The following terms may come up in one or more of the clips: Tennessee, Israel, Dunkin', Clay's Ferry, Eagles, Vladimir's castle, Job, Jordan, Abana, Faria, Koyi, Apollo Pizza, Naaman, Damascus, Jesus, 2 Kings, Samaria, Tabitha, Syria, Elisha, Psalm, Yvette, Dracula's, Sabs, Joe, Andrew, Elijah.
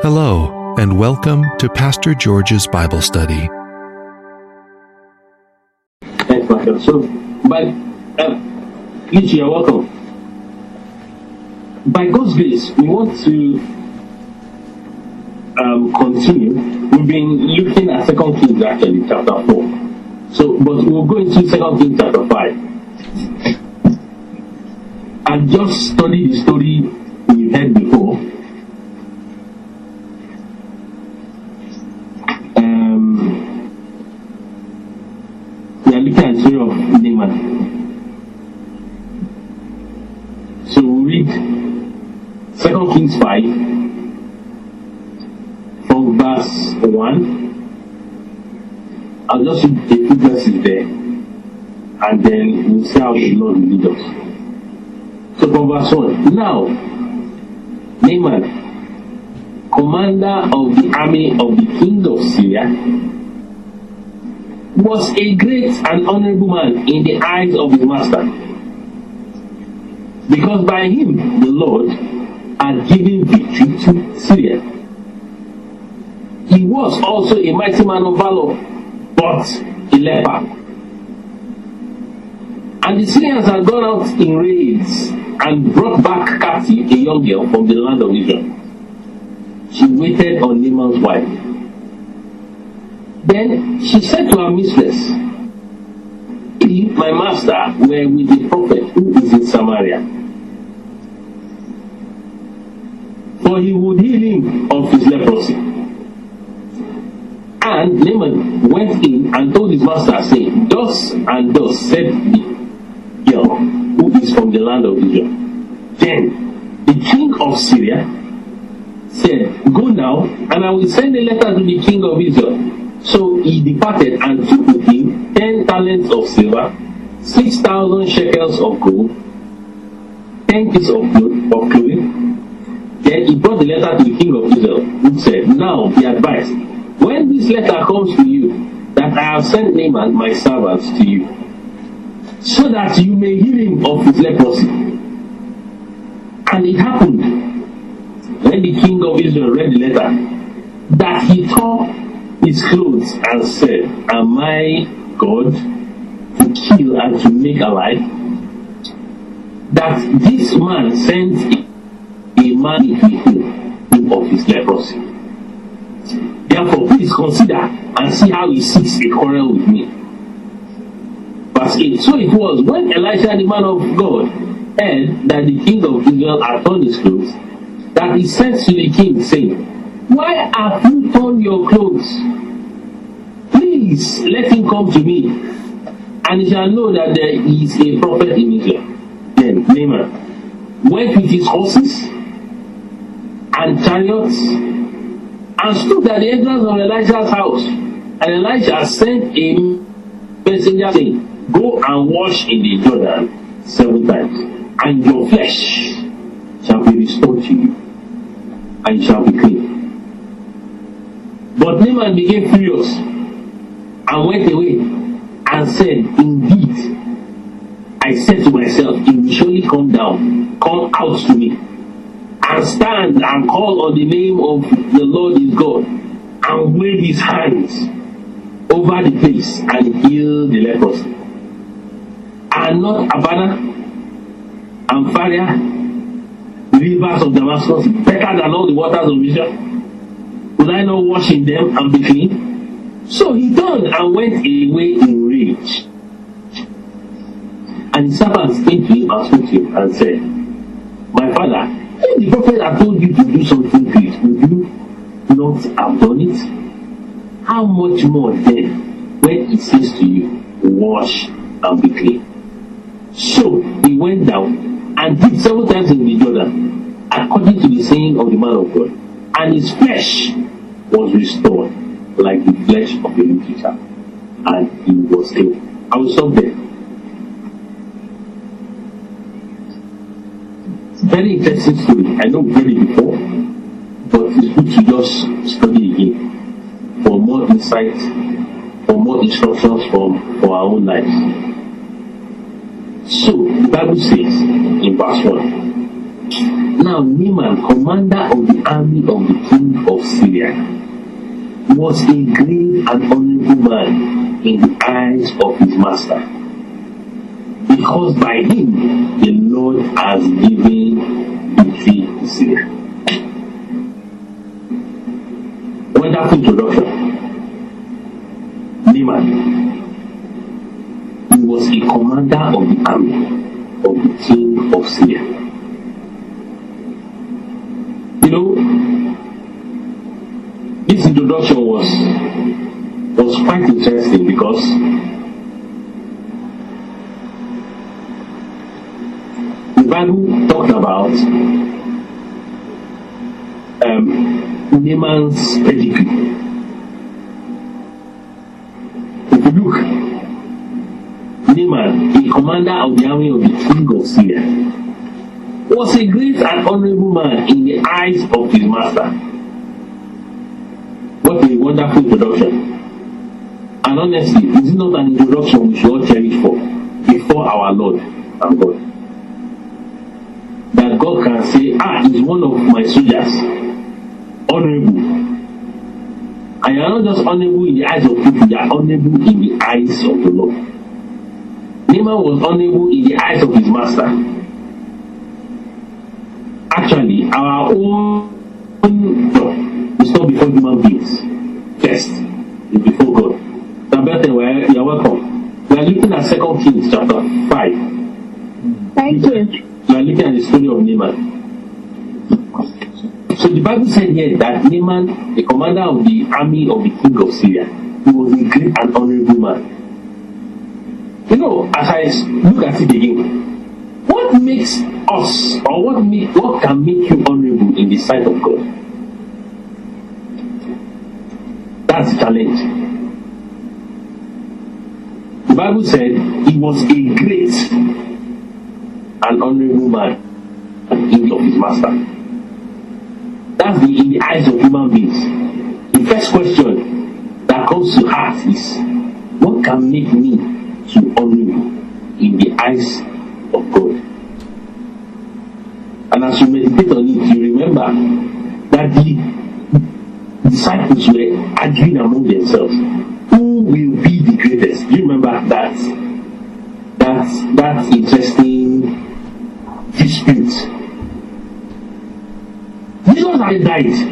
Hello, and welcome to Pastor George's Bible Study. Thanks, Michael. But you're welcome. By God's grace, we want to continue. We've been looking at 2 Kings, actually, chapter 4. But we'll go into 2 Kings chapter 5. I just studied the story we heard before. We are looking at the story of Naaman. So we read 2 Kings 5 from verse 1. I'll just read a few verses there, and then we'll see how the Lord will lead us. So from verse 1, now Naaman, commander of the army of the king of Syria, was a great and honorable man in the eyes of his master, because by him the Lord had given victory to Syria. He was also a mighty man of valor, but a leper. And the Syrians had gone out in raids and brought back captive a young girl from the land of Israel. She waited on Naaman's wife. Then she said to her mistress, if my master were with the prophet who is in Samaria, for he would heal him of his leprosy. And Naaman went in and told his master, saying, thus and thus said the girl who is from the land of Israel. Then the king of Syria said, go now, and I will send a letter to the king of Israel. So he departed and took with him 10 talents of silver, 6,000 shekels of gold, 10 pieces of clothing. Then he brought the letter to the king of Israel, who said, now be advised, when this letter comes to you, that I have sent Naaman my servant to you, so that you may heal him of his leprosy. And it happened, when the king of Israel read the letter, that he tore his clothes and said, am I God to kill and to make alive? That this man sends a man to heal him of his leprosy. Therefore, please consider and see how he seeks a quarrel with me. Verse 8. So it was when Elisha, the man of God, heard that the king of Israel had torn his clothes, that he sent to the king, saying, why have you torn your clothes? Please let him come to me, and he shall know that there is a prophet in Israel. Then Naaman went with his horses and chariots and stood at the entrance of Elisha's house. And Elisha sent a messenger, saying, go and wash in the Jordan 7 times, and your flesh shall be restored to you, and shall be clean. But Naaman became furious, and went away, and said, indeed, I said to myself, he will surely come out to me, and stand and call on the name of the Lord his God, and wave his hands over the place, and heal the leprosy. And not Abana and Faria, rivers of Damascus, better than all the waters of Israel? Would I not wash in them and be clean? So he turned and went away in rage. And his servants came to him and spoke to him and said, my father, if the prophet had told you to do something great, would you not have done it? How much more then, when it says to you, wash and be clean? So he went down and did 7 times in the Jordan, according to the saying of the man of God, and his flesh was restored like the flesh of a little child, and he was healed. I will stop there. Very interesting story. I know we've heard it before, but it's good to just study again for more insight, for more instructions for our own lives. So, the Bible says in verse 1, Now Naaman, commander of the army of the king of Syria, was a grave and honorable man in the eyes of his master, because by him the Lord has given victory to Syria. Wonderful introduction. Naaman, he was a commander of the army of the king of Syria. You know, this introduction was quite interesting because the Bible talked about Naaman's pedigree. If you look, Naaman, the commander of the army of the king of Syria, was a great and honorable man in the eyes of his master. What a wonderful introduction. And honestly, this is not an introduction we should all cherish for before our Lord and God. That God can say, he's one of my soldiers, honorable. And you are not just honorable in the eyes of people, you are honorable in the eyes of the Lord. Naaman was honorable in the eyes of his master. Actually, our own God is not before human beings. First, it's before God. Tabitha, you are welcome. We are looking at 2 Kings chapter 5. Thank you. We are looking at the story of Naaman. So the Bible said here that Naaman, the commander of the army of the king of Syria, he was a great and honorable man. You know, as I look at it again, what makes us, or what can make you honorable in the sight of God? That's the challenge. The Bible said he was a great an honorable man in the of his master. That's in the eyes of human beings. The first question that comes to heart is, what can make me to honorable in the eyes of God? And as you meditate on it, you remember that the disciples were arguing among themselves, who will be the greatest? Do you remember that interesting dispute? Jesus had died. Jesus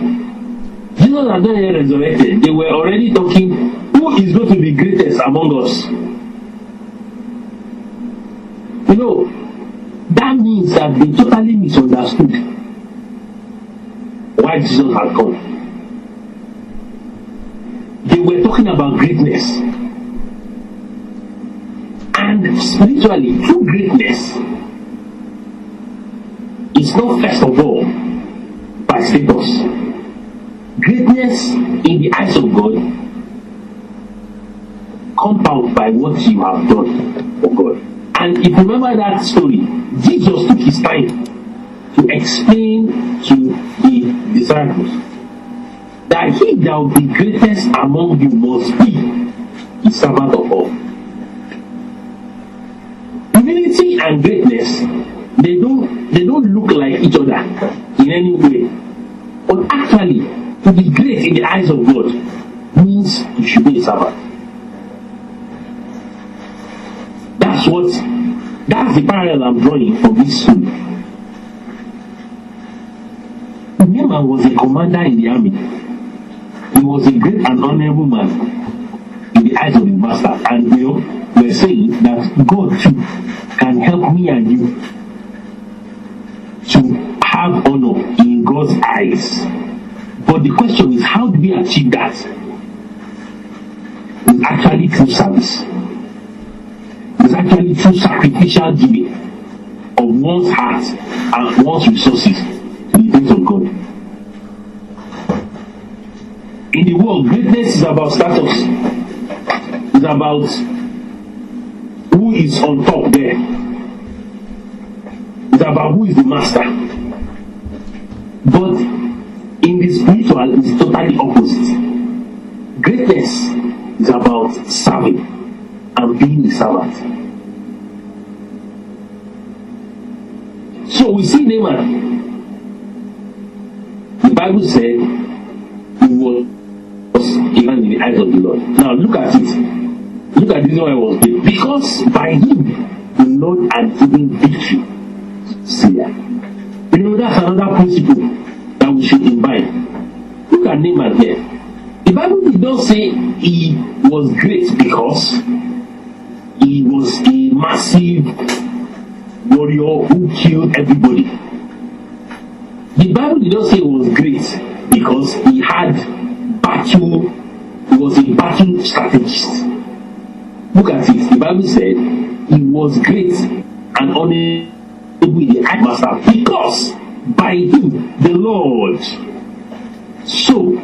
had not yet resurrected. They were already talking, who is going to be greatest among us? You know, that means that they totally misunderstood why Jesus had come. They were talking about greatness. And spiritually, true greatness is not first of all by status. Greatness in the eyes of God compounds by what you have done for God. And if you remember that story, Jesus took his time to explain to the disciples that he that will be greatest among you must be the servant of all. Humility and greatness, they don't look like each other in any way. But actually, to be great in the eyes of God means you should be a servant. That's the parallel I'm drawing from this story. Naaman was a commander in the army. He was a great and honorable man in the eyes of his master. And you know, we're saying that God too can help me and you to have honor in God's eyes. But the question is, how do we achieve that? It's actually true service. It's actually true sacrificial giving of one's heart and one's resources to the things of God. In the world, greatness is about status. It's about who is on top there. It's about who is the master. But in the spiritual, it's totally opposite. Greatness is about serving and being a servant. So we see Naaman Bible said he was a man in the eyes of the Lord. Now look at it. Look at the reason why he was big. Because by him the Lord had given victory to Syria. You know, that's another principle that we should imbibe. Look at Naaman here. The Bible did not say he was great because he was a massive warrior who killed everybody. The Bible did not say he was great because he had battle, he was a battle strategist. Look at it. The Bible said he was great and honored with the high master because by him the Lord. So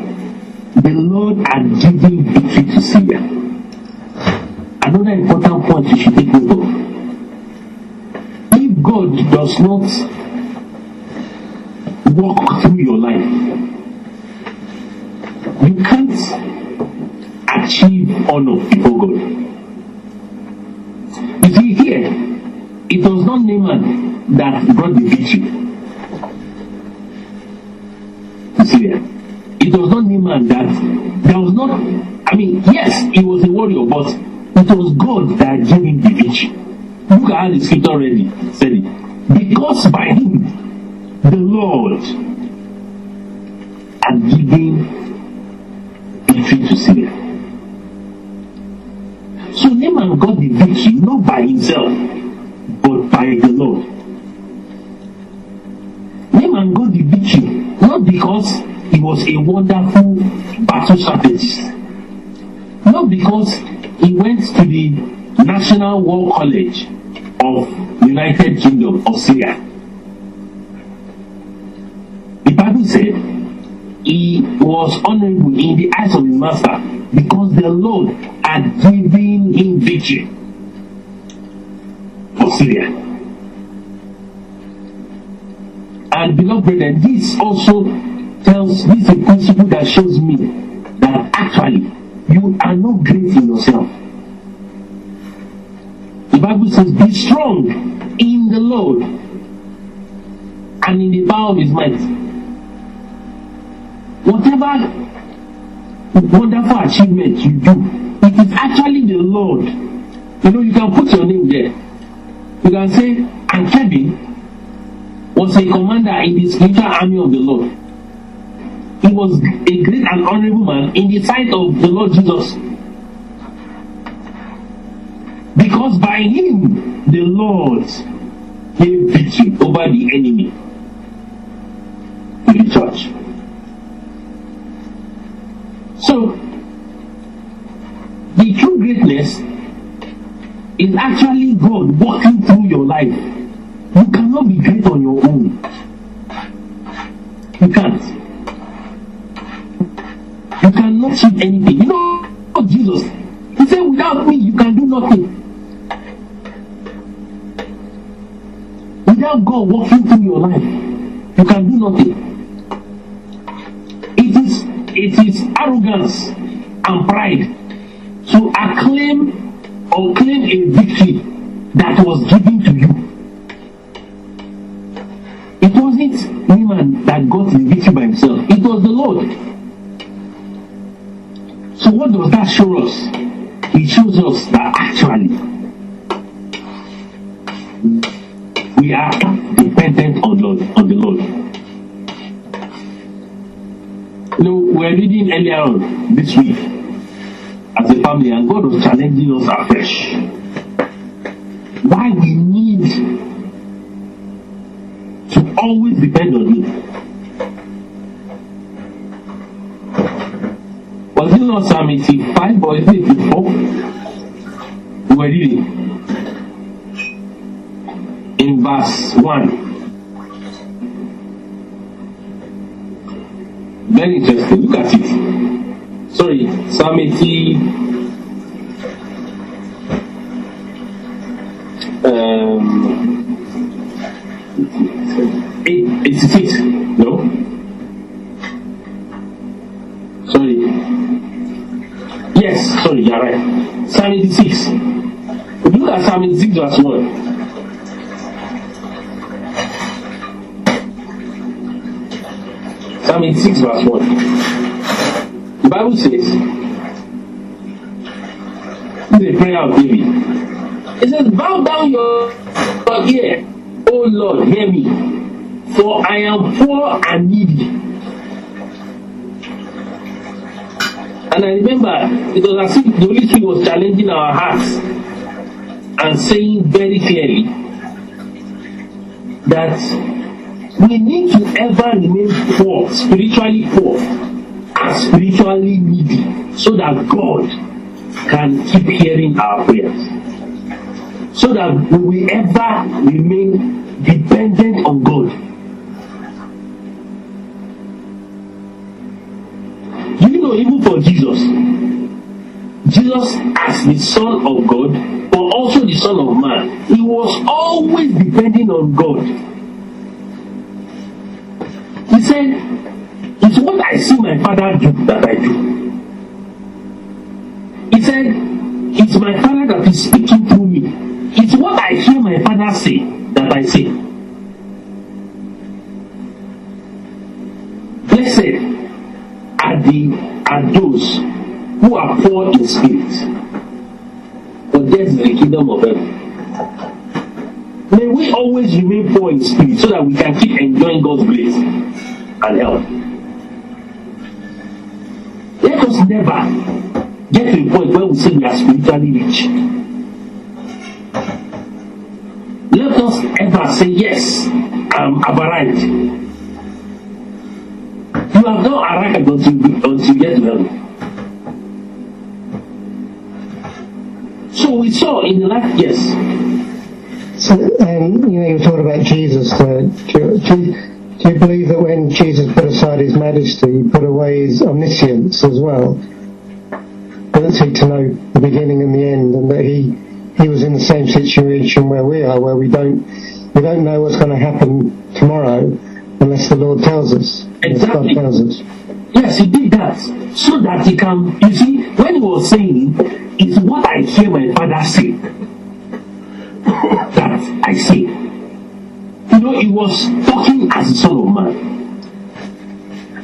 the Lord had given victory to Syria. Another important point you should take note of. If God does not walk through your life, you can't achieve honor before God. You see here, it was not Naaman that brought the victory to Syria. It was not Naaman that, there was not, I mean, yes, he was a warrior, but it was God that gave him the victory. Look at how the scripture already said it. Because by him, the Lord had given victory to Syria. So Naaman got the victory not by himself, but by the Lord. Naaman got the victory not because he was a wonderful battle strategist, not because he went to the National War College of the United Kingdom of Syria. The Bible said he was honorable in the eyes of his master because the Lord had given him victory for Syria. And beloved brethren, this also tells me, a principle that shows me that actually you are not great in yourself. The Bible says, be strong in the Lord and in the power of his might. Whatever wonderful achievement you do, it is actually the Lord. You know, you can put your name there. You can say, and Kevin was a commander in the spiritual army of the Lord. He was a great and honorable man in the sight of the Lord Jesus. Because by him, the Lord gave victory over the enemy to the church. So, the true greatness is actually God walking through your life. You cannot be great on your own. You can't. You cannot achieve anything. You know, Jesus, he said, without me, you can do nothing. Without God walking through your life, you can do nothing. It is arrogance and pride to claim a victory that was given to you. It wasn't Naaman that got the victory by himself. It was the Lord. So what does that show us? It shows us that actually we are dependent on the Lord. You know, we were reading earlier on this week as a family, and God was challenging us afresh. Why we need to always depend on Him. Was it not Psalm 85 or 84? We were reading in verse 1. Very interesting. Look at it. Sorry, Psalm 86. No. Sorry, you are right. Psalm 86. Look at Psalm 86 verse 1. Psalm 86 verse 1. The Bible says, this is a prayer of David. It says, bow down your ear, O Lord, hear me, for I am poor and needy. And I remember, it was as if the Holy Spirit was challenging our hearts and saying very clearly that we need to ever remain poor, spiritually poor, and spiritually needy, so that God can keep hearing our prayers. So that we will ever remain dependent on God. Do you know, even for Jesus as the Son of God, but also the Son of Man, he was always depending on God. He said, it's what I see my Father do that I do. He said, it's my Father that is speaking through me. It's what I hear my Father say that I say. Blessed are those who are poor in spirit, for theirs is the kingdom of heaven. May we always remain poor in spirit, so that we can keep enjoying God's grace and help. Let us never get to a point where we say we are spiritually rich. Let us ever say, yes, I'm aberrant. You have not arrived until you get to heaven. So we saw in the last, yes. So, you talked about Jesus there. Do you believe that when Jesus put aside his majesty, he put away his omniscience as well? Ability to know the beginning and the end, and that he was in the same situation where we are, where we don't know what's going to happen tomorrow. Unless the Lord tells us. Exactly. God tells us. Yes, he did that. So that he can, you see, when he was saying, it's what I hear my Father say that I say. You know, he was talking as the Son of Man.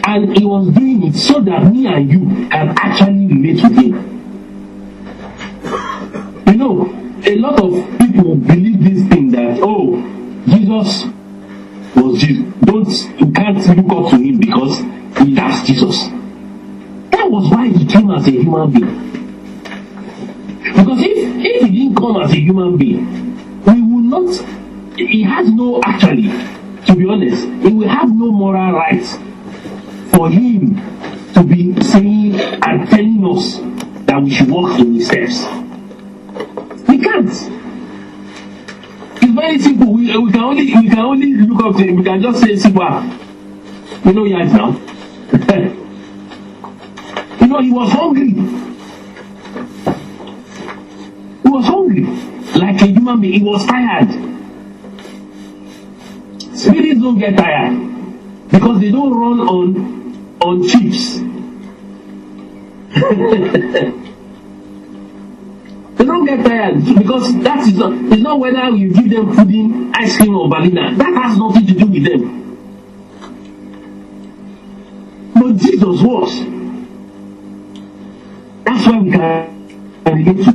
And he was doing it so that me and you can actually relate to him. You know, a lot of people believe this thing that, oh, Jesus was Jesus. You can't look up to him because he asked Jesus. That was why he came as a human being. Because if he didn't come as a human being, we will not, he has no, actually, to be honest, he will have no moral rights for him to be saying and telling us that we should walk in his steps. We can't. It's very simple. We can only look up to him. We can just say simple. You know, he has now. You know, he was hungry. He was hungry. Like a human being. He was tired. Spirits don't get tired. Because they don't run on chips. They don't get tired, because that is not, it's not whether you give them pudding, ice cream or banana. That has nothing to do with them. But Jesus was. That's why we can relate to.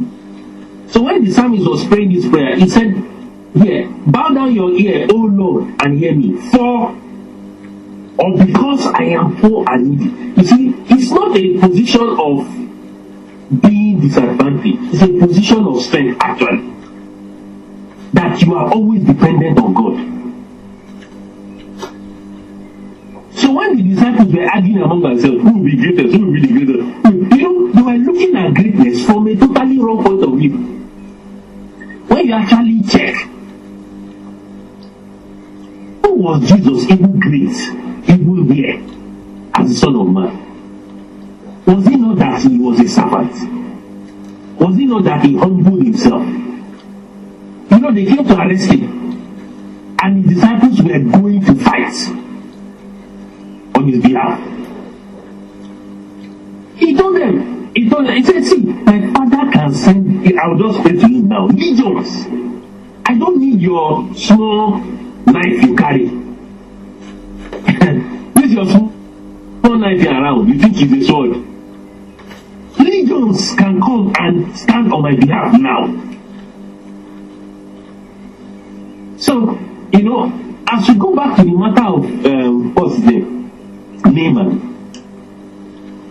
So when the psalmist was praying this prayer, he said, yeah, bow down your ear, O Lord, and hear me. For, or because I am poor and needy. You see, it's not a position of being disadvantaged, is a position of strength, actually, that you are always dependent on God. So when the disciples were arguing among themselves, who will be greatest, who will be the greatest, you know, they were looking at greatness from a totally wrong point of view. When you actually check, who was Jesus even great, even here, as the Son of Man? Was it not that he was a servant? Was it not that he humbled himself? You know, they came to arrest him. And his disciples were going to fight on his behalf. He told them, he said, see, my Father can send, I'll just pray to him now, legions. I don't need your small knife you carry. Use your small one knife around, you think he's a sword. Legions can come and stand on my behalf now. So, you know, as we go back to the matter of what's the Naaman,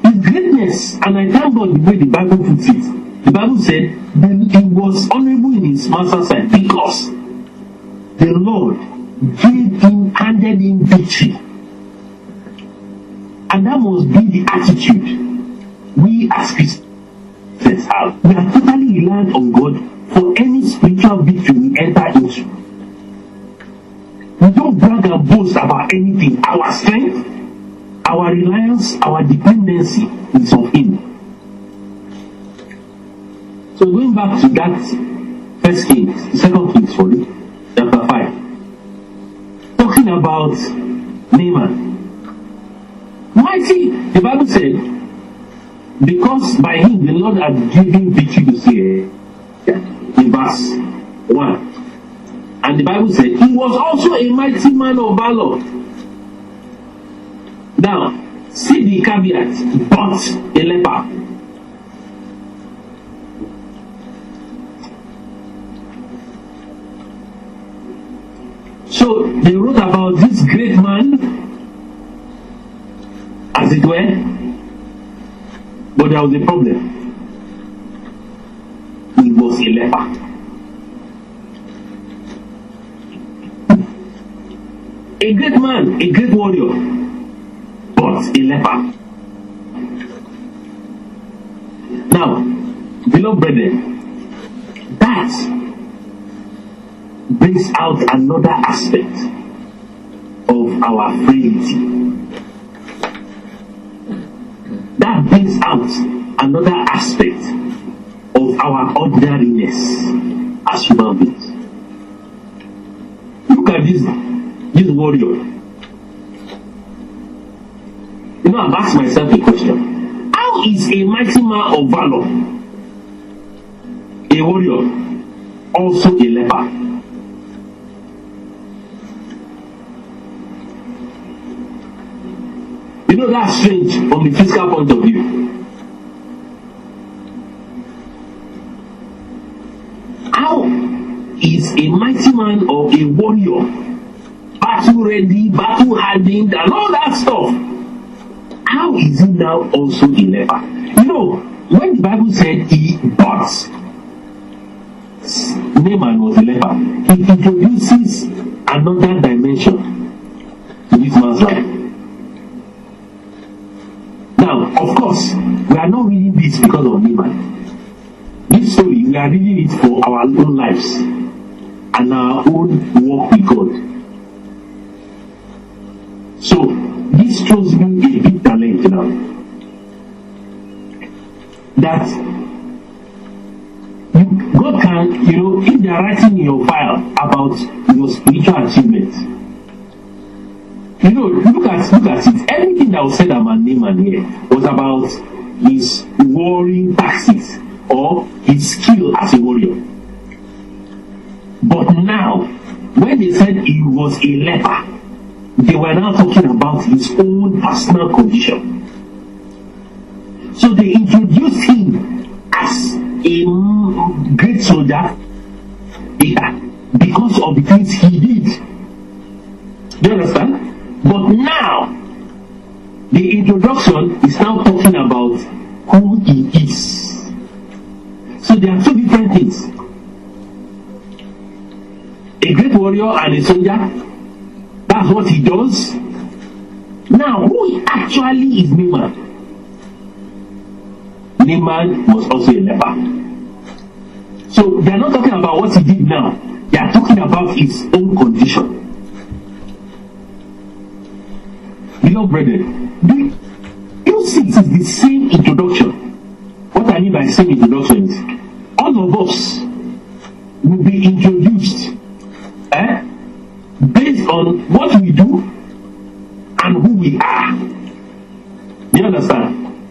his greatness, and I thank God the way the Bible puts it. The Bible said he was honorable in his master's sight because the Lord handed him victory. And that must be the attitude we as Christians have. We are totally reliant on God for any spiritual victory we enter into. We don't brag and boast about anything. Our strength, our reliance, our dependency is of Him. So going back to that 2 Kings chapter 5, talking about Naaman. Mighty, the Bible said, because by him the Lord had given victory to Syria, in verse 1. And the Bible said, he was also a mighty man of valor. Now, see the caveat, but a leper. So, they wrote about this great man, as it were, but there was a problem. He was a leper. A great man, a great warrior, but a leper. Now, beloved brethren, that brings out another aspect of our frailty. That brings out another aspect of our ordinariness as human beings. Look at this warrior. You know, I've asked myself a question. How is a mighty man of valor, a warrior, also a leper? You know, that's strange from the physical point of view. How is a mighty man or a warrior, battle ready, battle hardened, and all that stuff, how is he now also a leper? You know, when the Bible said he bursts, Naaman was a leper, it introduces another dimension to this man's life. Now, of course, we are not reading this because of Naaman. This story, we are reading it for our own lives and our own walk with God. So, this shows me a big challenge now. That God can, you know, if they are writing in your file about your spiritual achievements, you know, look at it. Everything that was said about Naaman here was about his warring tactics or his skill as a warrior. But now, when they said he was a leper, they were now talking about his own personal condition. So they introduced him as a great soldier because of the things he did. Do you understand? But now, the introduction is now talking about who he is. So there are two different things. A great warrior and a soldier, that's what he does. Now, who actually is Naaman? Naaman was also a leper. So they are not talking about what he did now. They are talking about his own condition. Beloved brethren, you see it is the same introduction. What I mean by same introduction is, all of us will be introduced based on what we do and who we are. Do you understand?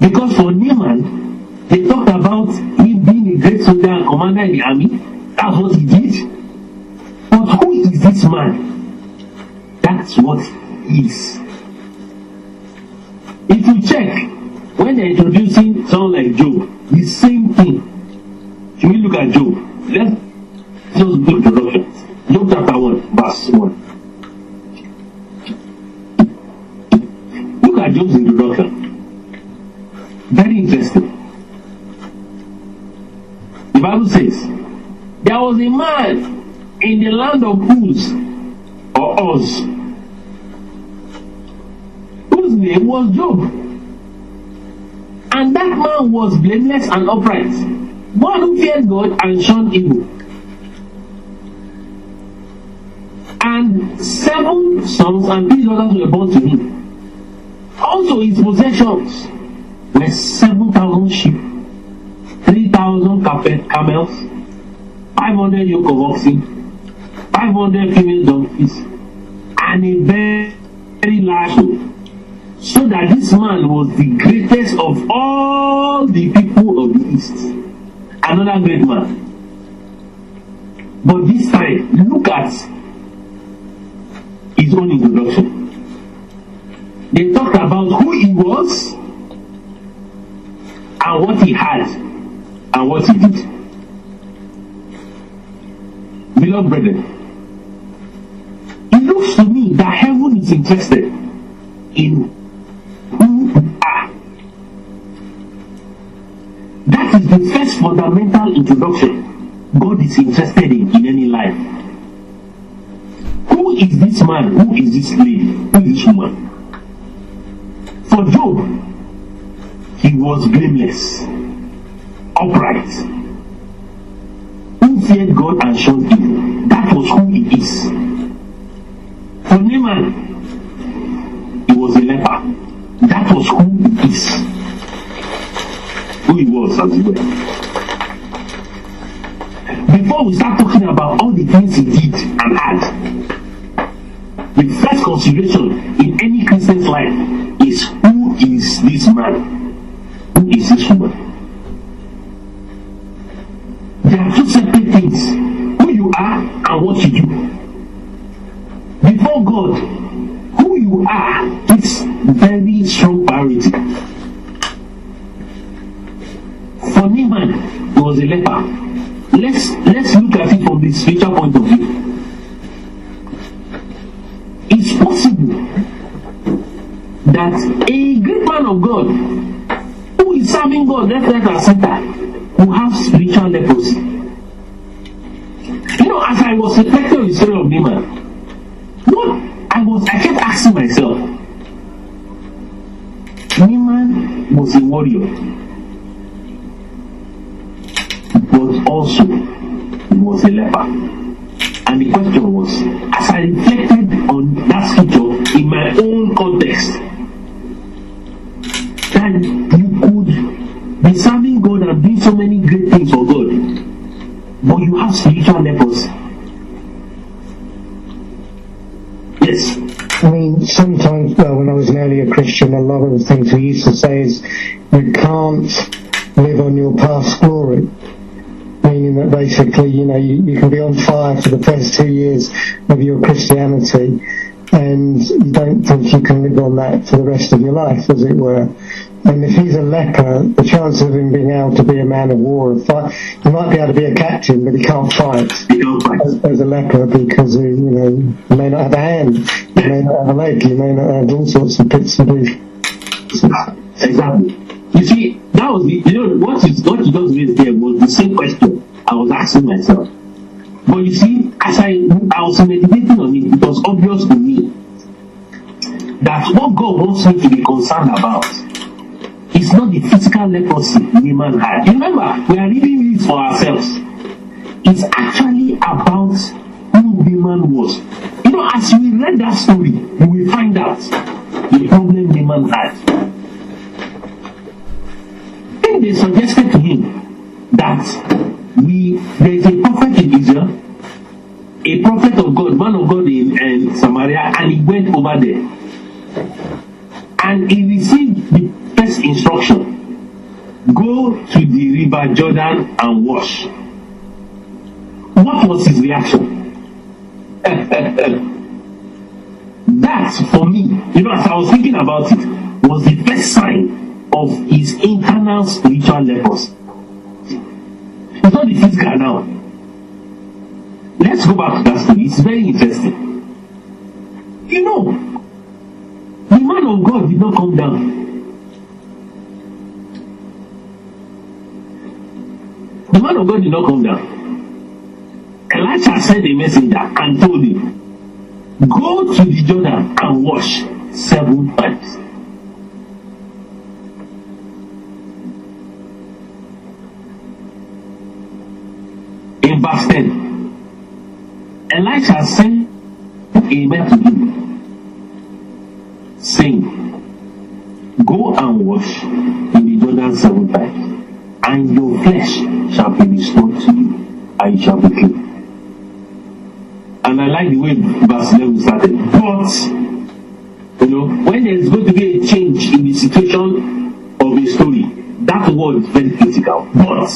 Because for Naaman, they talked about him being a great soldier and commander in the army. That's what he did. But who is this man? That's what he is. Check, when they're introducing someone like Job, the same thing. If you look at Job, let's just go to introductions. Job chapter 1, verse 1. Look at Job's introduction. Very interesting. The Bible says, there was a man in the land of Uz, or Oz, whose name was Job. And that man was blameless and upright, one who feared God and shunned evil. And 7 sons and 3 daughters were born to him. Also his possessions were 7,000 sheep, 3,000 camels, 500 yoke of oxen, 500 female donkeys, and a very large herd. So that this man was the greatest of all the people of the East. Another great man. But this time, look at his own introduction. They talked about who he was, and what he had, and what he did. Beloved brethren, it looks to me that heaven is interested in who we are. That is the first fundamental introduction God is interested in any life. Who is this man? Who is this lady? Who is this woman? For Job, he was blameless, upright, feared God and shunned evil. That was who he is. For Naaman, he was a leper. That was who he is. Who he was as it were. Before we start talking about all the things he did and had, the first consideration in any Christian's life is, who is this man? Who is this woman? There are two separate things, who you are and what you do. Before God, who you are is very strong priority. For Naaman, he was a leper. Let's look at it from the spiritual point of view. It's possible that a great man of God, who is serving God left, right, and center, who have spiritual leprosy. You know, as I was reflecting on the story of Naaman, I kept asking myself, Naaman was a warrior, but also he was a leper. And the question was, as I reflected on that scripture in my own context, that you could be serving God and doing so many great things for God, but you have spiritual leprosy. Yes. I mean, sometimes, well, when I was an earlier Christian, a lot of the things we used to say is, you can't live on your past glory. Meaning that basically, you know, you can be on fire for the first 2 years of your Christianity, and you don't think you can live on that for the rest of your life, as it were. And if he's a leper, the chance of him being able to be a man of war, he might be able to be a captain, but he can't fight as a leper, because he, you know, he may not have a hand, he may not have a leg, he may not have all sorts of bits and pieces. Exactly. You see, that was the, you know, what you just raised there was the same question I was asking myself. But you see, as I was meditating on it, it was obvious to me that what God wants me to be concerned about, it's not the physical leprosy Naaman had. Remember, we are reading this for ourselves. It's actually about who Naaman was. You know, as we read that story, we will find out the problem Naaman had. Then they suggested to him that there is a prophet in Israel, a prophet of God, man of God in Samaria, and he went over there. And he received the first instruction, go to the river Jordan and wash. What was his reaction? That, for me, you know, as I was thinking about it, was the first sign of his internal spiritual lepers. It's not the physical now. Let's go back to that story. It's very interesting. You know, the man of God did not come down. The man of God did not come down. Elisha sent a messenger and told him, go to the Jordan and wash 7 times. In verse 10, Elisha sent a man to him, saying, go and wash in the Jordan 7 times, and your flesh shall be restored to you, and you shall be clean. And I like the way verse 11 started. But, you know, when there is going to be a change in the situation of a story, that word is very critical. But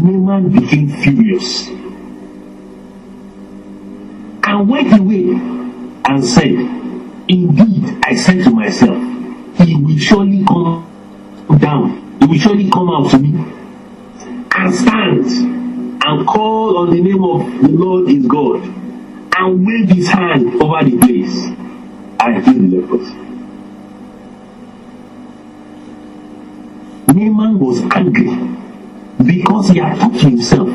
Naaman became furious and went away and said, indeed, I said to myself, he will surely come down, he will surely come out to me and stand and call on the name of the Lord his God and wave his hand over the place and heal the lepers. Naaman was angry, because he had thought to himself,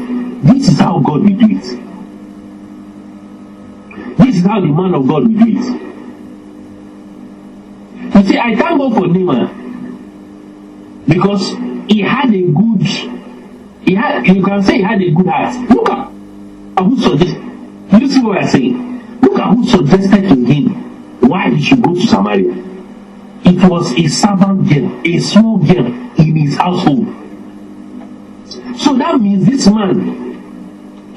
this is how God will do it. This is how the man of God will do it. You see, I thank God for Naaman, because you can say he had a good heart. Look at who suggested, you see what I'm saying? Look at who suggested to him why he should go to Samaria. It was a servant girl, a small girl in his household. So that means this man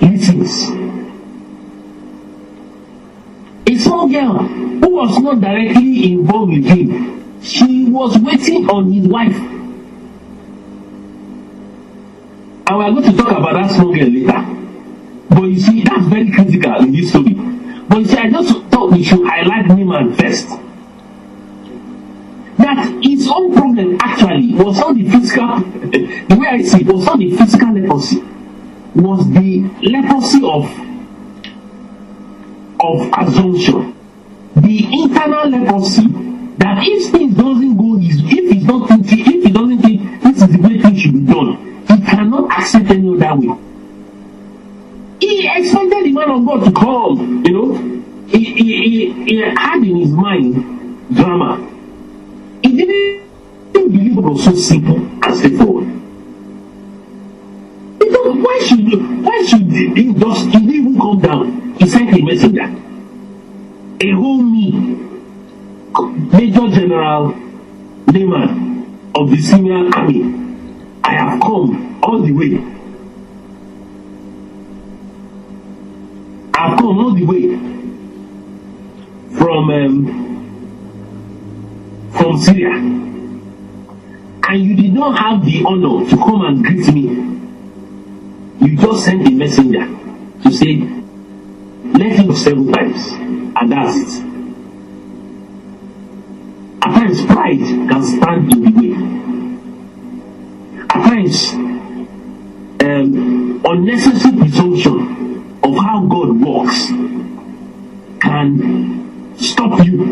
listens. A small girl who was not directly involved with him, she was waiting on his wife. And we are going to talk about that small girl later. But you see, that's very critical in this story. But you see, I just thought we should highlight Naaman first. That his own problem actually was not the physical, the way I see it, was not the physical leprosy, was the leprosy of assumption, the internal leprosy, that if things doesn't go, if he doesn't think this is the way things should be done, he cannot accept any other way. He expected the man of God to come, you know, he had in his mind drama. He didn't believe it was so simple and straightforward. Because why should he just, he didn't even come down? He sent a messenger, a whole Major General Naaman of the Syrian army. I have come all the way. I have come all the way from Syria, and you did not have the honor to come and greet me. You just sent a messenger to say, let him 7 times, and that's it. At times pride can stand in the way. At times unnecessary presumption of how God works can stop you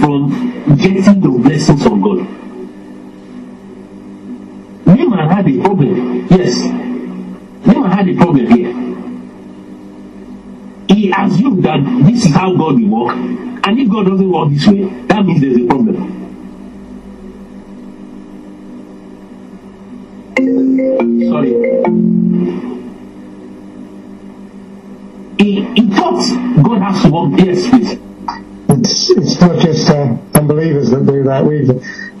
from getting the blessings of God. Naaman had a problem. Yes, Naaman had a problem here. He assumed that this is how God will work, and if God doesn't work this way, that means there's a problem. Sorry. He thought God has to work. Yes, please. It's not just unbelievers that do that. We've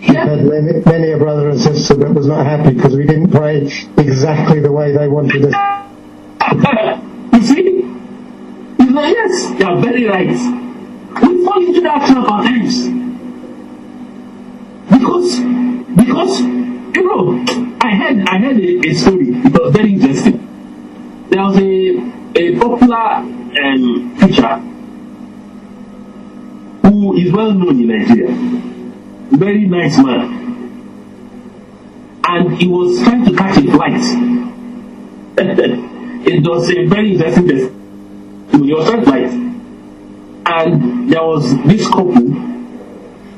had many a brother and sister that was not happy because we didn't pray exactly the way they wanted it. You see? You know, yes, you are very right. We fall into that trap at times. Because you know, I heard a story. It was very interesting. There was a popular preacher who is well known in Nigeria, very nice man, and he was trying to catch a flight. It was a very interesting destination. He was trying to flight. And there was this couple,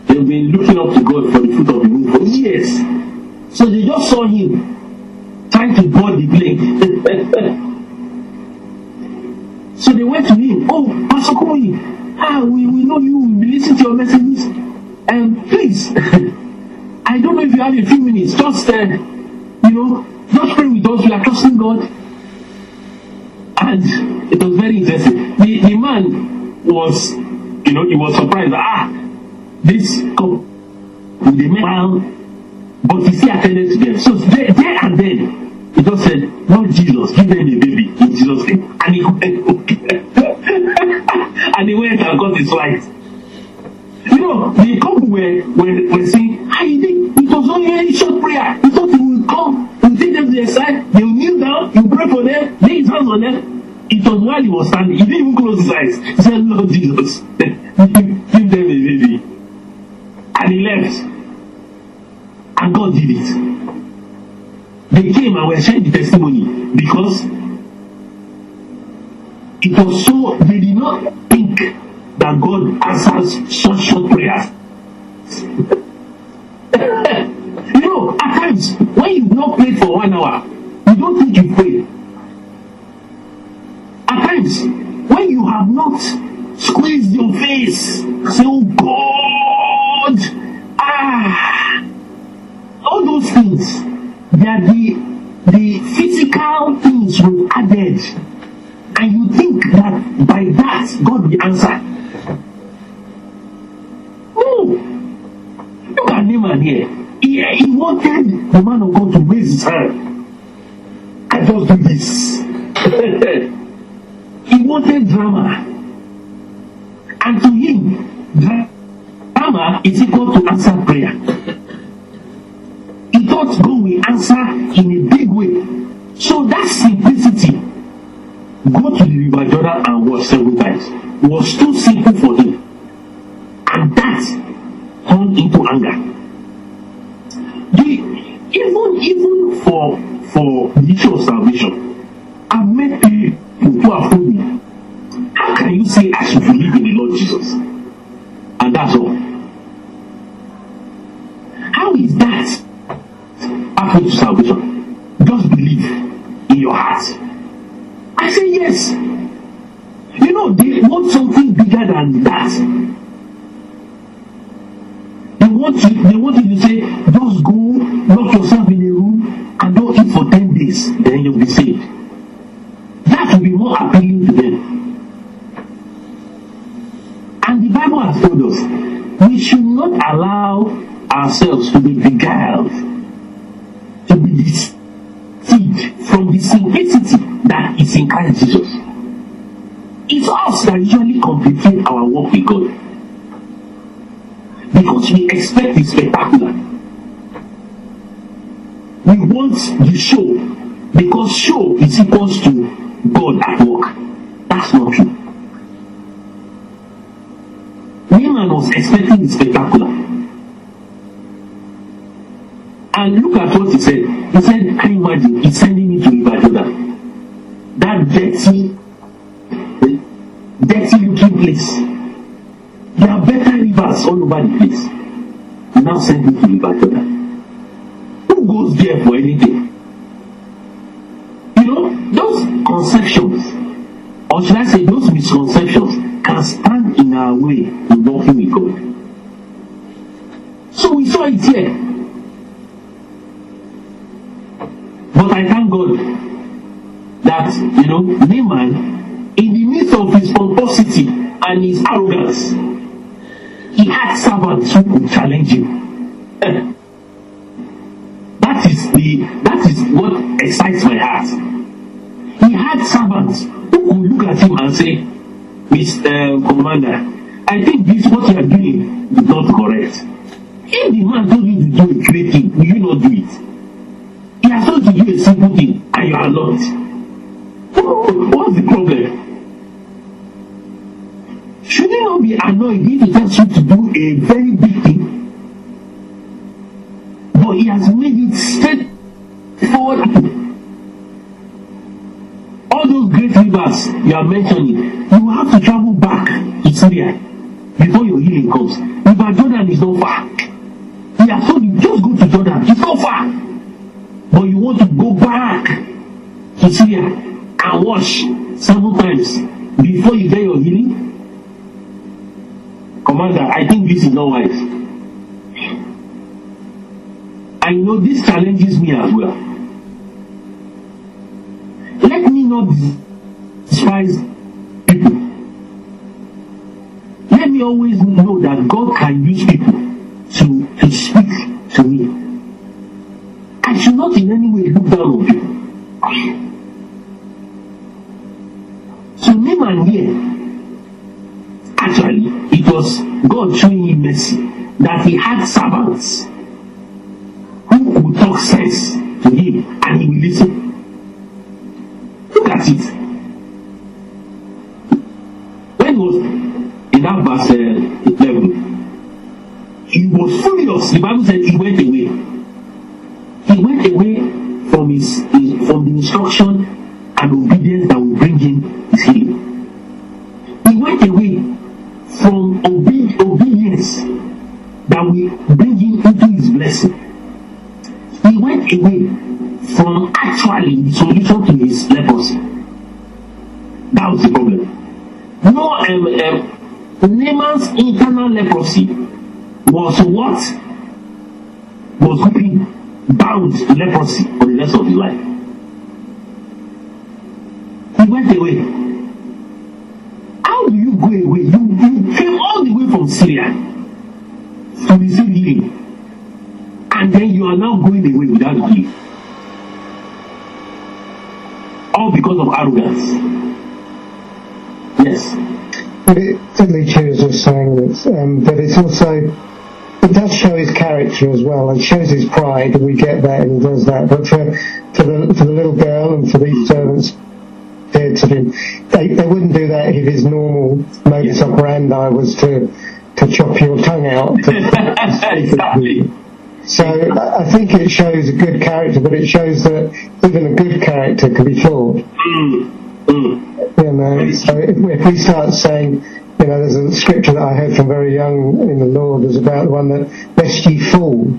they've been looking up to God for the fruit of the womb for years. So they just saw him trying to board the plane. So they went to him, "Oh, Pastor Koyi, we know you, we listen to your messages. Please, I don't know if you have a few minutes, just, just pray with us, we are trusting God." And it was very interesting. The man was, he was surprised. This couple, they met around, but he still attended to them. So there and then, he just said, "Lord Jesus, give them a baby in Jesus' name." And he went, okay. And he went and got his life. The couple were saying, it was only a short prayer. He thought he would come, he would take them to their side, they would kneel down, he would pray for them, lay his hands on them. It was while he was standing, he didn't even close his eyes. He said, "Lord Jesus, give them a baby." And he left. And God did it. They came and were sharing the testimony because it was so, they did not think that God answers such short prayers. At times, when you've not prayed for 1 hour, you don't think you prayed. At times, when you have not squeezed your face, say, "Oh God, all those things," they are the physical things we've added. And you think that by that, God will answer. Look at Naaman here. He wanted the man of God to raise his hand. "I just do this." He wanted drama. And to him, drama is equal to answered prayer. He thought God will answer in a big way. So that simplicity, go to the river Jordan and wash 7 times, was too simple for him. And that turned into anger. Even for the issue of salvation, I've met people who have told me, "How can you say I should believe in the Lord Jesus? And that's all." How is that pathway to salvation? Just believe in your heart. I say yes. They want something bigger than that. They want you to say, "Just go, lock yourself in a room and don't eat for 10 days, then you'll be saved." That will be more appealing to them. And the Bible has told us, we should not allow ourselves to be beguiled, to be deceived from the simplicity that is in Christ Jesus. It's us that usually complicate our work with God, because we expect the spectacular. We want the show, because show is equal to God at work. That's not true. Naaman was expecting the spectacular. And look at what he said. He said, "Can you imagine? He's sending me to River Jordan. That dirty looking place. There are better rivers all over the place. You now send me to River Jordan. Who goes there for anything?" Those conceptions, or should I say those misconceptions, can stand in our way in walking with God. So we saw it here. But I thank God that, Naaman, in the midst of his pomposity and his arrogance, he had servants who could challenge him. That is what excites my heart. He had servants who could look at him and say, "Mr. Commander, I think this what you are doing is not correct. If the man told you to do a great thing, will you not do it? He has told you to do a simple thing and you are not. What's the problem? Should you not be annoyed if he tells you to do a very big thing?" But but he has made it straightforward. All those great rivers you are mentioning, you have to travel back to Syria before your healing comes. River Jordan is not far. He has told you, just go to Jordan. It's not far. But you want to go back to Syria and wash 7 times before you get your healing? Commander, I think this is not wise. I know this challenges me as well. Let me not despise people. Let me always know that God can use people to speak to me. I should not in any way look down on people. So Naaman here, actually, it was God showing him mercy that he had servants who would talk sense to him and he would listen. Look at it. When he was in that verse 11, he was furious. The Bible said he went away. He went away from from the instruction and obedience that would bring him his healing. He went away from obedience that will bring him into his blessing. He went away from actually the solution to his leprosy. That was the problem. Naaman's internal leprosy was what was hoping bound to leprosy for the rest of his life. He went away. How do you go away? You came all the way from Syria to receive healing, and then you are now going away without healing, all because of arrogance. Yes. But Elisha is just saying that, but it's also, it does show his character as well. It shows his pride, and we get that, and he does that. But for the little girl and for these servants. To him. They wouldn't do that if his normal modus operandi was to chop your tongue out. Exactly. So I think it shows a good character, but it shows that even a good character can be flawed. You know, so if we start saying, you know, there's a scripture that I heard from very young in the Lord was about one that lest ye fall.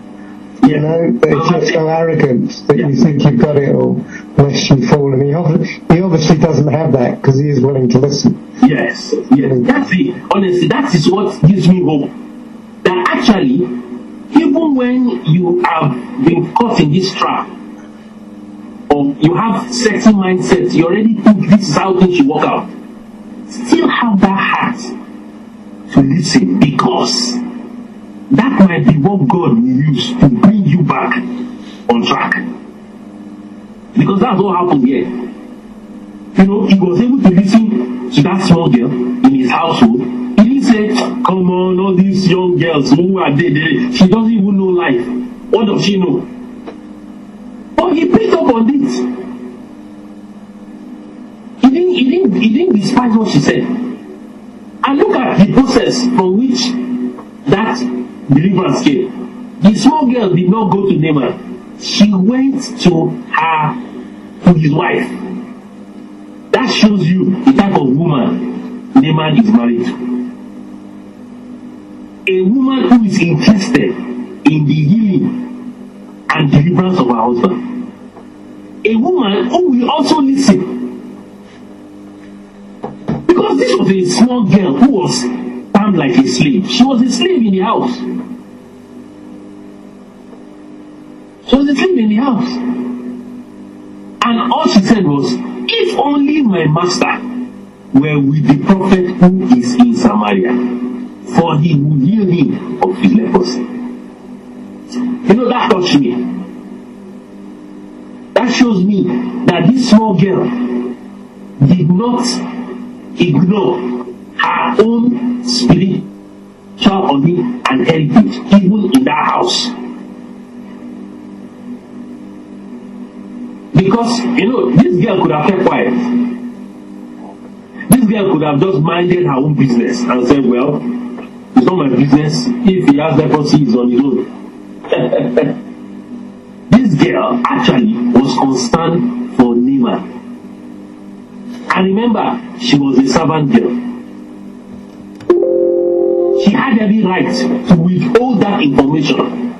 You know, that it's just so arrogant that you think you've got it all, lest you fall. And he obviously doesn't have that, because he is willing to listen. Yes, yes. That's it. Honestly, that is what gives me hope. That actually, even when you have been caught in this trap, or you have certain mindsets, you already think this is how things should work out, still have that heart to listen, because that might be what God will use to bring you back on track. Because that's what happened here. You know, he was able to listen to that small girl in his household. He didn't say, come on, all these young girls, who are they? She doesn't even know life. What does she know? But he picked up on it. He didn't despise what she said. And look at the process from which that deliverance came. The small girl did not go to Naaman. She went to his wife. That shows you the type of woman Naaman is married to. A woman who is interested in the healing and deliverance of her husband. A woman who will also listen. Because this was a small girl who was like a slave. She was a slave in the house. She was a slave in the house. And all she said was, if only my master were with the prophet who is in Samaria, for he would heal him of his leprosy. You know, that touched me. That shows me that this small girl did not ignore her own spiritual origin and heritage, even in that house. Because, you know, this girl could have kept quiet. This girl could have just minded her own business and said, well, it's not my business. If he has leprosy, it's on his own. this girl actually was concerned for Naaman. And remember, she was a servant girl. She had every right to withhold that information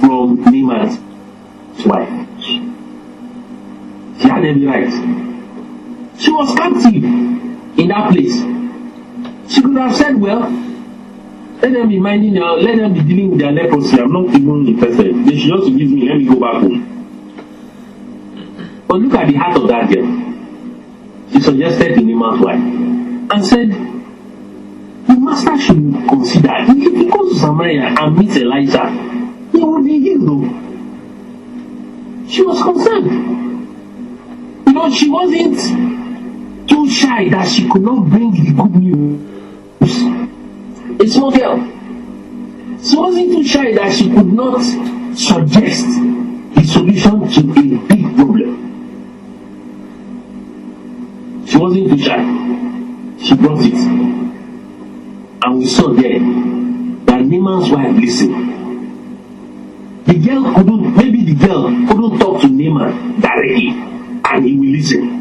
from Naaman's wife. She had every right. She was captive in that place. She could have said, well, let them be minding now, let them be dealing with their leprosy. I'm not even interested. They should just give me, let me go back home. But look at the heart of that girl. She suggested to Naaman's wife and said, the master should consider, if he goes to Samaria and meets Elijah, he will be healed though. She was concerned. You know, she wasn't too shy that she could not bring the good news. It's not help. She wasn't too shy that she could not suggest the solution to a big problem. She wasn't too shy. She brought it. And we saw there that Naaman's wife listened. The girl couldn't, maybe the girl couldn't talk to Naaman directly and he will listen.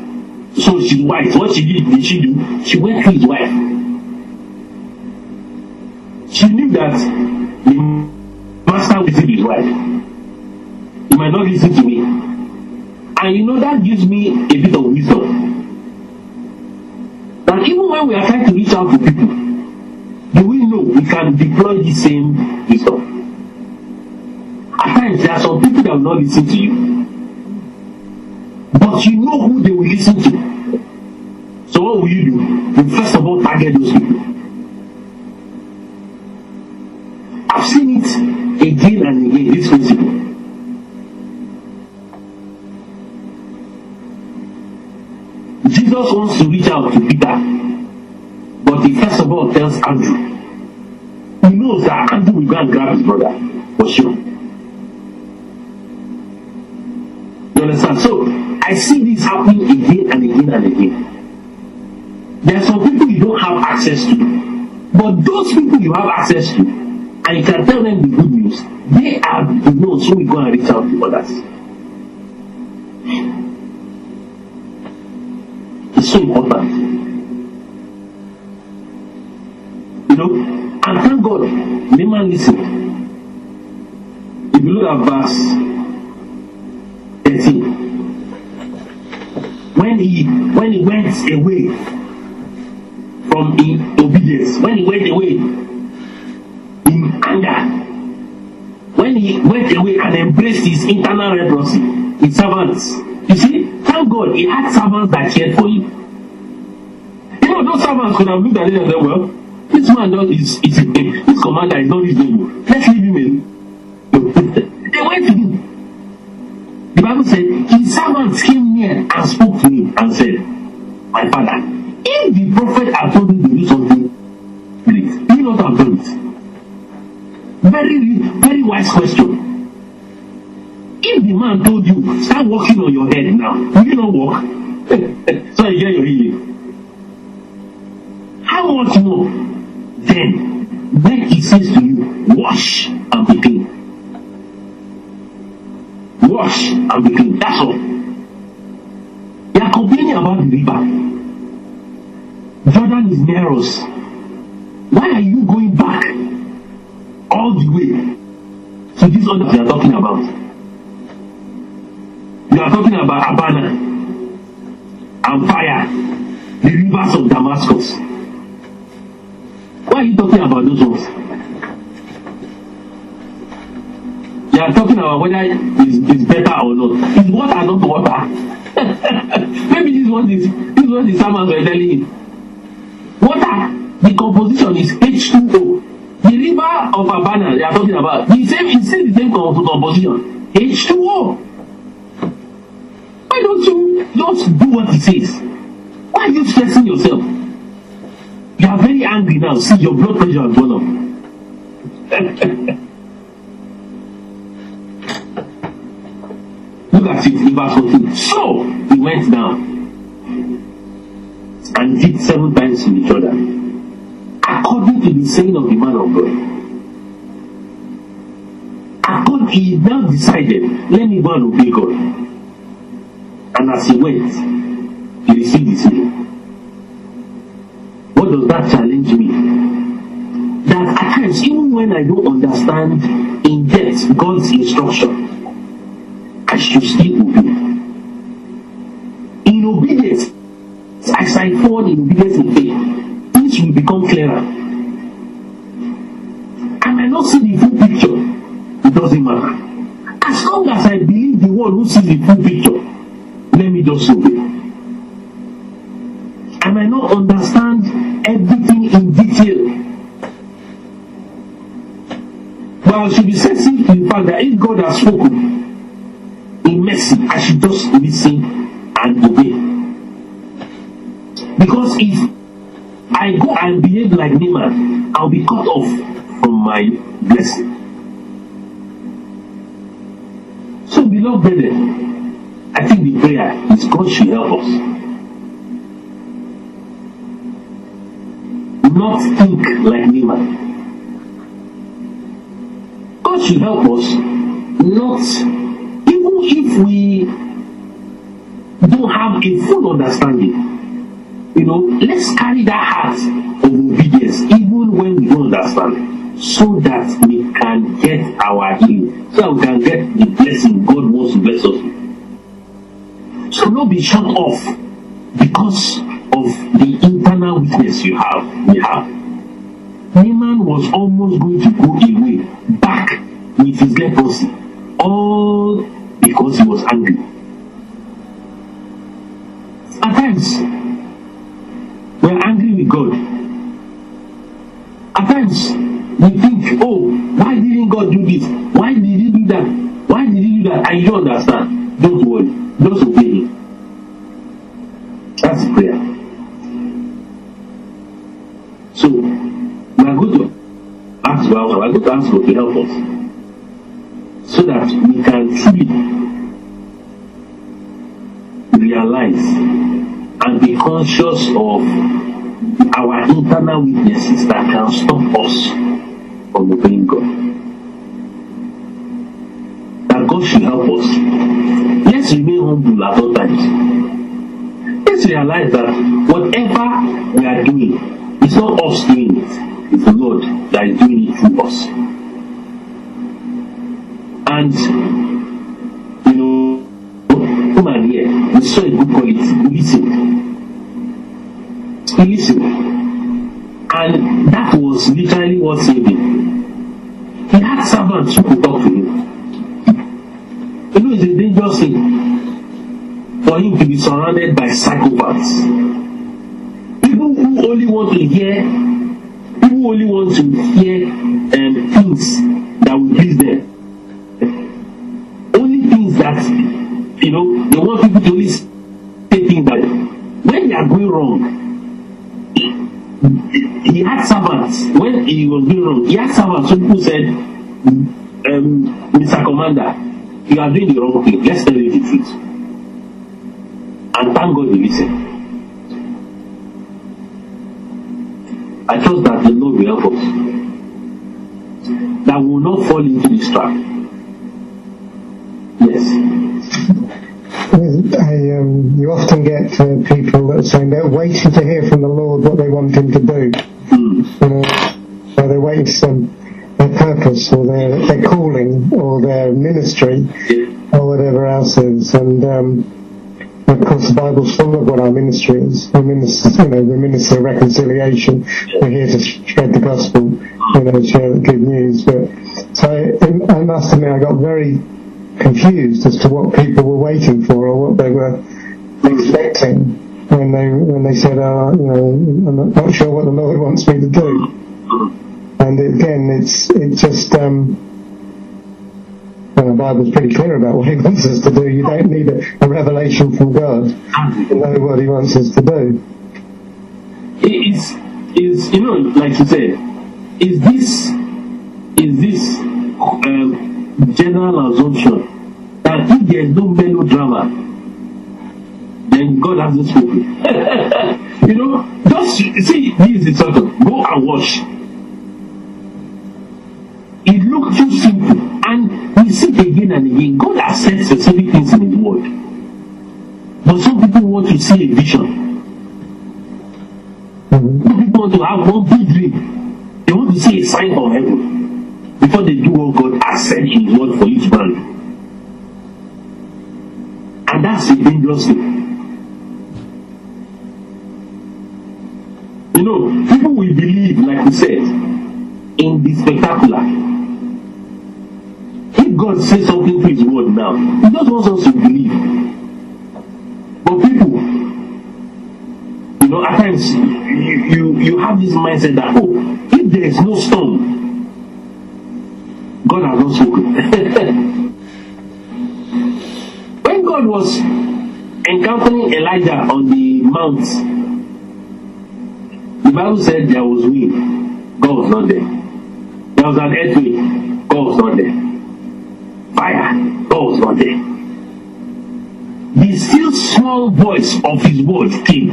So she's wise. What she did she do? She went to his wife. She knew that the master will see his wife. He might not listen to me. And you know that gives me a bit of wisdom. That even when we are trying to reach out to people, do we know we can deploy the same wisdom? At times, there are some people that will not listen to you. But you know who they will listen to. So what will you do? You first of all target those people. I've seen it again and again, this principle. Jesus wants to reach out to Peter. But he first of all tells Andrew. He knows that Andrew will go and grab his brother, for sure. You understand? So, I see this happening again and again and again. There are some people you don't have access to. But those people you have access to, and you can tell them the good news, they are the ones who will go and reach out to others. It's so important. You know? And thank God, Naaman listened. If you look at verse 13. When he went away from obedience, when he went away in anger, when he went away and embraced his internal leprosy, his servants. You see, thank God he had servants that cared for him. You know, those servants could have looked at it and said, well, this man this commander is not reasonable. Let's leave him alone. They went to him. The Bible said, his servants came near and spoke to him and said, my father, if the prophet had told me to do something, please, he would not have done it. Very, very wise question. If the man told you, start walking on your head now, will you not walk? So you get your healing. How much more then, when he says to you, wash and be clean? Wash and be clean. That's all. They are complaining about the river. Jordan is near us. Why are you going back all the way to this other they are talking about? They are talking about Abana and Faria, the rivers of Damascus. Why are you talking about those ones? They are talking about whether it's better or not. It's water, not water. Maybe this one is someone who is telling him. Water, the composition is H2O. The river of Abana they are talking about, it's still the same composition. H2O. Why don't you just do what it says? Why are you stressing yourself? You are very angry now. See, your blood pressure has gone up. Look at it in verse 14. So he went down and did 7 times in the Jordan, according to the saying of the man of God. According he now decided, let me go and obey God. And as he went, he received his healing. What does that challenge me? That at times, even when I don't understand in depth God's instruction, I should still obey. In obedience, as I fall in obedience in faith, things will become clearer. I might not see the full picture, it doesn't matter. As long as I believe the one who sees the full picture, let me just obey. I might not understand everything in detail, but I should be sensitive to the fact that if God has spoken in mercy, I should just listen and obey. Because if I go and behave like Naaman, I'll be cut off from my blessing. So, beloved brethren, I think the prayer is God should help us. Not think like Naaman. God should help us not, even if we don't have a full understanding, you know, let's carry that heart of obedience even when we don't understand, so that we can get our healing, so that we can get the blessing God wants to bless us with. So don't be shut off because of the internal weakness you have. Naaman was almost going to go away back with his leprosy, all because he was angry. At times we are angry with God. At times we think, oh, why didn't God do this? Why did he do that? Why did he do that? And you don't understand. Don't worry, just obey him. That's prayer. So, we are going to ask God to help us, so that we can truly realize and be conscious of our internal weaknesses that can stop us from obeying God. That God should help us. Let's remain humble at all times. Let's realize that whatever we are doing, it's not us doing it, it's the Lord that is doing it through us. And, you know, come and hear, we saw a good quality, we listened. He listened. And that was literally what saved him. He had servants who could talk to him. You know, it's a dangerous thing for him to be surrounded by psychopaths. People who only want to hear, things that will please them. Only things that, you know, they want people to only say things that, when they are going wrong, he had servants. When he was going wrong, he had servants. Some people said, Mr. Commander, you are doing the wrong thing. Let's tell you the truth. And thank God they listened. I trust that the Lord will help us, that we will not fall into this trap. Yes. You often get people that are saying they're waiting to hear from the Lord what they want Him to do. You know, so they're waiting for their purpose or their calling or their ministry or whatever else is. And of course, the Bible's full of what our ministry is. We minister, you know, we minister of reconciliation. We're here to spread the gospel, you know, share the good news. But so I must admit, I got very confused as to what people were waiting for or what they were expecting when they said, "Oh, you know, I'm not sure what the Lord wants me to do." And again, it's just. And the Bible's pretty clear about what He wants us to do. You don't need a revelation from God to know what He wants us to do. It's you know, like you said, is this general assumption that if there's no melodrama, then God hasn't spoken. You know, just see, this is the sort of go and watch. It looked too simple, and we see again and again. God has said specific things in His word, but some people want to see a vision. Some people want to have one big dream. They want to see a sign from heaven before they do what God has said in His word for each man. And that's a dangerous thing. You know, people will believe, like we said, in the spectacular. If God says something to His word now, He just wants us to believe. But people, you know, at times you have this mindset that, oh, if there is no storm, God has not spoken. When God was encountering Elijah on the mount, the Bible said there was wind, God was not there. There was an earthquake, God was not there. Fire, God was not there. The still small voice of His word came.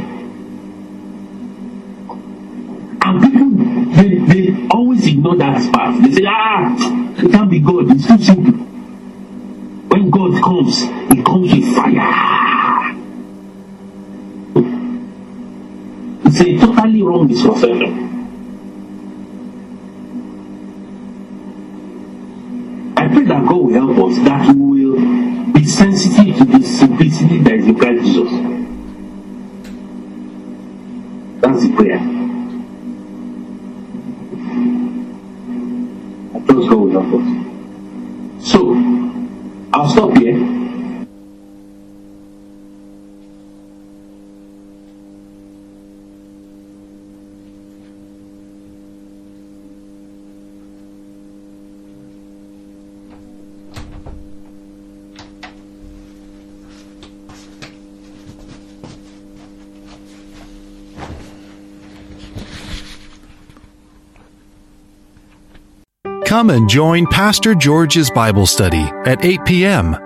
And people, they always ignore that part. They say, it can't be God, it's too simple. When God comes, He comes with fire. It's a totally wrong misconception. I pray that God will help us, that we will be sensitive to the simplicity that is in Christ Jesus. That's the prayer. I trust God will help us. So, I'll stop here. Come and join Pastor George's Bible study at 8 p.m.